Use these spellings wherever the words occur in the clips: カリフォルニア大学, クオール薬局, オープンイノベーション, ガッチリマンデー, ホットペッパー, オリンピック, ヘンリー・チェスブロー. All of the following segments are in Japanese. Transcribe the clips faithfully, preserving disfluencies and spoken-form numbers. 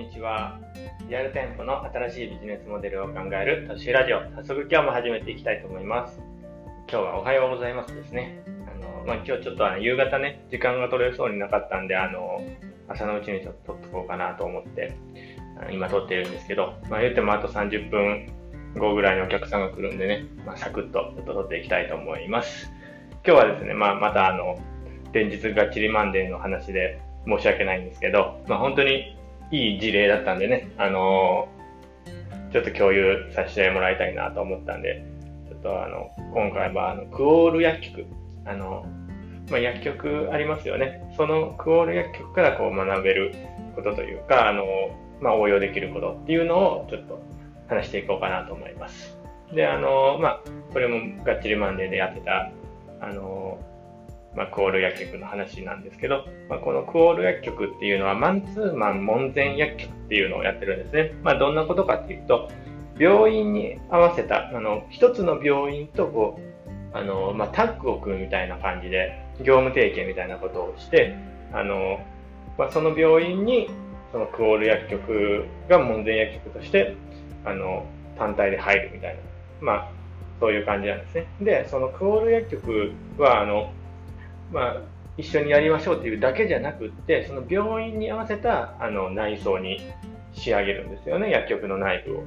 にちは。リアル店舗の新しいビジネスモデルを考える都市ラジオ、早速今日も始めていきたいと思います。今日はおはようございますですね。あの、まあ、今日ちょっとあの夕方ね、時間が取れそうになかったんで、あの朝のうちにちょっと撮っとこうかなと思って今撮ってるんですけど、まあ、言ってもあとさんじゅっぷんごぐらいのお客さんが来るんでね、まあ、サクッとちょっと撮っていきたいと思います。今日はですね、まあ、またあの連日がっちりマンデーの話で申し訳ないんですけど、まあ、本当にいい事例だったんでね、あのー、ちょっと共有させてもらいたいなと思ったんで、ちょっとあの今回はあのクオール薬局、あの、まあ、薬局ありますよね。そのクオール薬局からこう学べることというか、あのーまあ、応用できることっていうのをちょっと話していこうかなと思います。で、あのーまあ、これもがっちりマンデーでやってた、あのーまあ、クオール薬局の話なんですけど、まあ、このクオール薬局っていうのはマンツーマン門前薬局っていうのをやってるんですね。まあ、どんなことかっていうと、病院に合わせたあの一つの病院とこうあの、まあ、タッグを組むみたいな感じで業務提携みたいなことをして、あの、まあ、その病院にそのクオール薬局が門前薬局としてあの単体で入るみたいな、まあ、そういう感じなんですね。で、そのクオール薬局はあのまあ、一緒にやりましょうっていうだけじゃなくって、その病院に合わせたあの内装に仕上げるんですよね、薬局の内部を。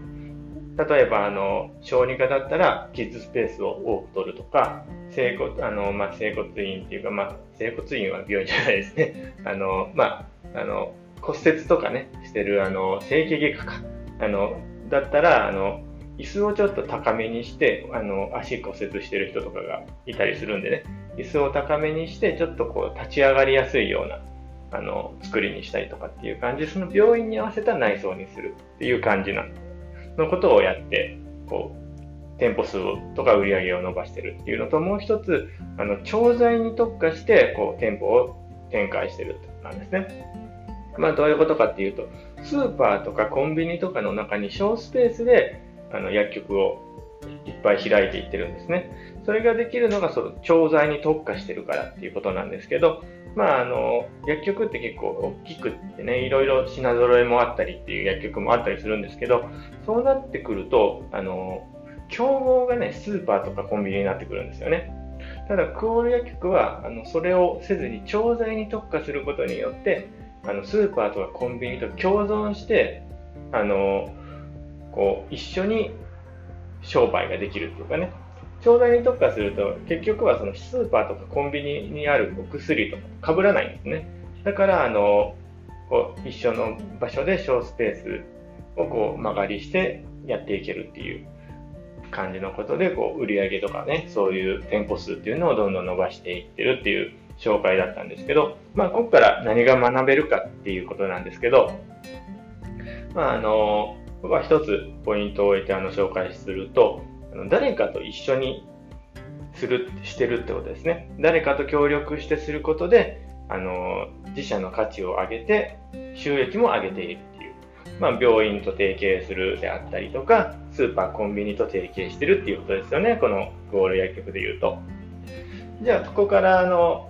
例えばあの小児科だったらキッズスペースを多く取るとか、整骨、あの、まあ、整骨院っていうか、まあ、整骨院は病院じゃないですね。あの、まあ、あの骨折とかねしてるあの整形外科かあのだったらあの椅子をちょっと高めにして、あの足骨折してる人とかがいたりするんでね、椅子を高めにしてちょっとこう立ち上がりやすいようなあの作りにしたりとかっていう感じで、その病院に合わせた内装にするっていう感じなのことをやって、こう店舗数とか売り上げを伸ばしてるっていうのと、もう一つあの調剤に特化してこう店舗を展開してるってことなんですね。まあ、どういうことかっていうと、スーパーとかコンビニとかの中に小スペースであの薬局をいっぱい開いていってるんですね。それができるのがその調剤に特化してるからっていうことなんですけど、まあ、あの薬局って結構大きくってね、いろいろ品揃えもあったりっていう薬局もあったりするんですけど、そうなってくるとあの競合がね、スーパーとかコンビニになってくるんですよね。ただクオール薬局はあのそれをせずに調剤に特化することによって、あのスーパーとかコンビニと共存して、あのこう一緒に商売ができるっていうかね。調剤に特化すると結局はそのスーパーとかコンビニにあるお薬とか被らないんですね。だからあのこう一緒の場所で小スペースをこう間借りしてやっていけるっていう感じのことで、こう売り上げとかね、そういう店舗数っていうのをどんどん伸ばしていってるっていう紹介だったんですけど、まあ、ここから何が学べるかっていうことなんですけど、まああのここは一つポイントを置いてあの紹介すると、誰かと一緒にするしてるってことですね。誰かと協力してすることで、あの自社の価値を上げて収益も上げているっていう、まあ、病院と提携するであったりとか、スーパーコンビニと提携してるっていうことですよね、このクオール薬局でいうと。じゃあここからあの、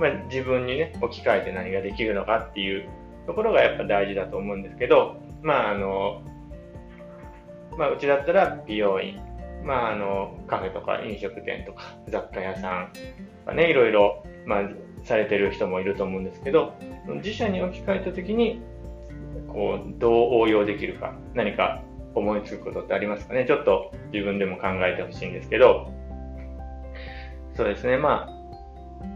まあ、自分にね置き換えて何ができるのかっていうところがやっぱ大事だと思うんですけど、まああのまあ、うちだったら美容院、まあ、あのカフェとか飲食店とか雑貨屋さんとかね、いろいろ、まあ、されてる人もいると思うんですけど、自社に置き換えた時にこうどう応用できるか、何か思いつくことってありますかね。ちょっと自分でも考えてほしいんですけど、そうですね、まあ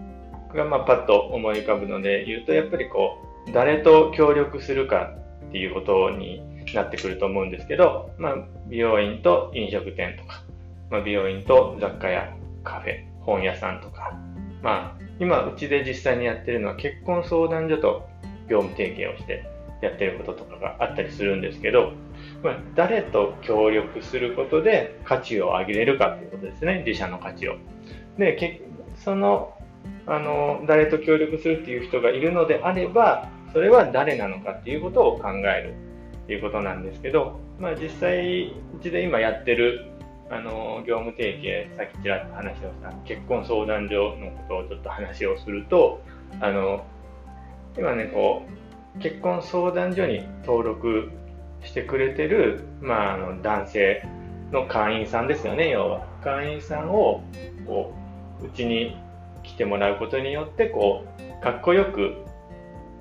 僕がまあパッと思い浮かぶので言うと、やっぱりこう誰と協力するかっていうことになってくると思うんですけど、まあ、美容院と飲食店とか、まあ、美容院と雑貨屋、カフェ、本屋さんとか、まあ、今うちで実際にやってるのは結婚相談所と業務提携をしてやってることとかがあったりするんですけど、まあ、誰と協力することで価値を上げれるかということですね、自社の価値を。で、その、あの誰と協力するっていう人がいるのであれば、それは誰なのかっていうことを考えるということなんですけど、まあ、実際うちで今やってるあの業務提携、さっきちらっと話をした結婚相談所のことをちょっと話をすると、あの今ねこ結婚相談所に登録してくれてる、まあ、あの男性の会員さんですよね。要は会員さんをこううちに来てもらうことによってこうかっこよく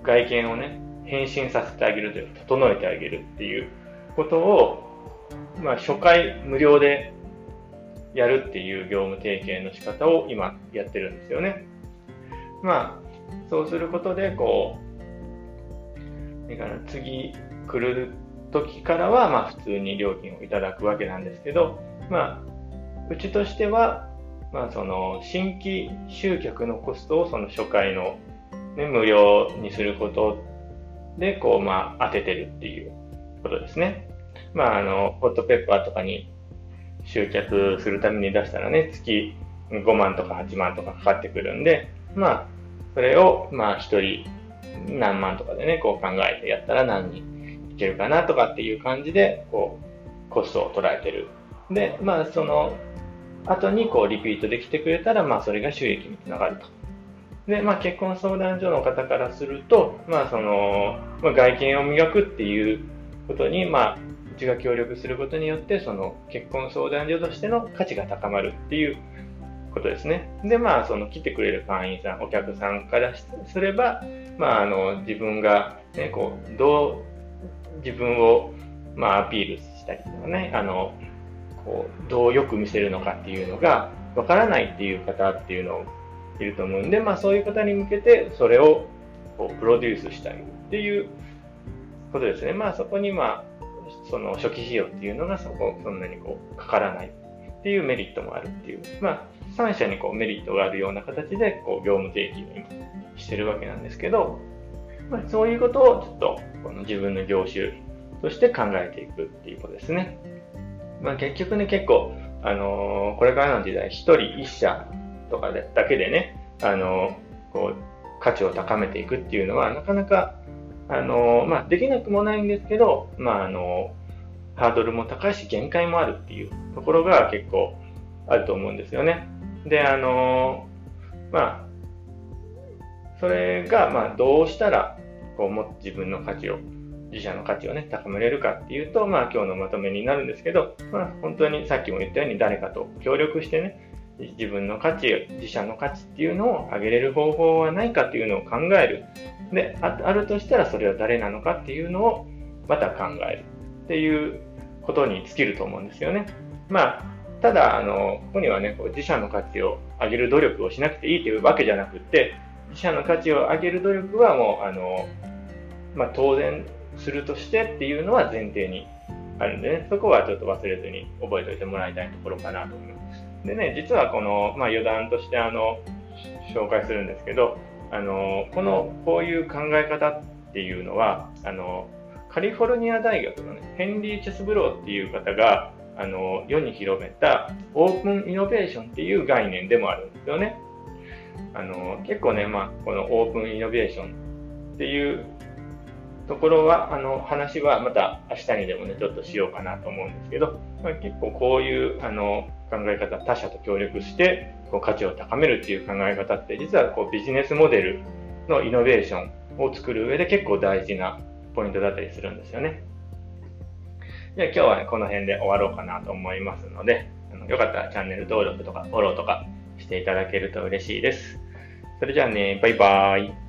外見をね変身させてあげるというか整えてあげるっていうことを、まあ、初回無料でやるっていう業務提携の仕方を今やってるんですよね。まあそうすることでこうだから次来る時からはまあ普通に料金をいただくわけなんですけど、まあうちとしてはまあその新規集客のコストをその初回のね無料にすることでこうまあ当ててるっていうことですね。まああのホットペッパーとかに集客するために出したらね月ごまんとかはちまんとかかかってくるんで、まあそれをまあひとり何万とかでねこう考えてやったら何人いけるかなとかっていう感じでこうコストを捉えてる。でまあその後にこうリピートできてくれたらまあそれが収益につながると。でまあ結婚相談所の方からするとまあその外見を磨くっていうことにまあうちが協力することによってその結婚相談所としての価値が高まるっていうことですね。でまあその来てくれる会員さんお客さんからすれば、まあ、あの自分が、ね、こうどう自分を、まあ、アピールしたりとかねあのこうどうよく見せるのかっていうのがわからないっていう方っていうのをいると思うんで、まあ、そういう方に向けてそれをこうプロデュースしたりっていうことですね。まあそこにまあその初期費用っていうのがそこそんなにこうかからないっていうメリットもあるっていう、まあ、さん社にこうメリットがあるような形でこう業務提携を今してるわけなんですけど、まあ、そういうことをちょっとこの自分の業種として考えていくっていうことですね。まあ、結局ね結構、あのー、これからの時代ひとりいっ社とかでだけでね、あのー、こう価値を高めていくっていうのはなかなかあのまあ、できなくもないんですけど、まあ、あのハードルも高いし限界もあるっていうところが結構あると思うんですよね。であの、まあ、それが、まあ、どうしたらこうも自分の価値を自社の価値を、ね、高めれるかっていうと、まあ、今日のまとめになるんですけど、まあ、本当にさっきも言ったように誰かと協力してね自分の価値自社の価値っていうのを上げれる方法はないかっていうのを考える。で あ, あるとしたらそれは誰なのかっていうのをまた考えるっていうことに尽きると思うんですよね。まあただあのここにはねこう自社の価値を上げる努力をしなくていいというわけじゃなくて自社の価値を上げる努力はもうあの、まあ、当然するとしてっていうのは前提にあるんでねそこはちょっと忘れずに覚えておいてもらいたいところかなと思います。でね実はこの、まあ、余談としてあの紹介するんですけどあのこのこういう考え方っていうのはあのカリフォルニア大学の、ね、ヘンリー・チェスブローっていう方があの世に広めたオープンイノベーションっていう概念でもあるんですよね。あの結構ね、まあ、このオープンイノベーションっていうところはあの話はまた明日にでもねちょっとしようかなと思うんですけど、まあ、結構こういうあの考え方他社と協力してこう価値を高めるっていう考え方って実はこうビジネスモデルのイノベーションを作る上で結構大事なポイントだったりするんですよね。じゃあ今日は、ね、この辺で終わろうかなと思いますのであのよかったらチャンネル登録とかフォローとかしていただけると嬉しいです。それじゃあねバイバーイ。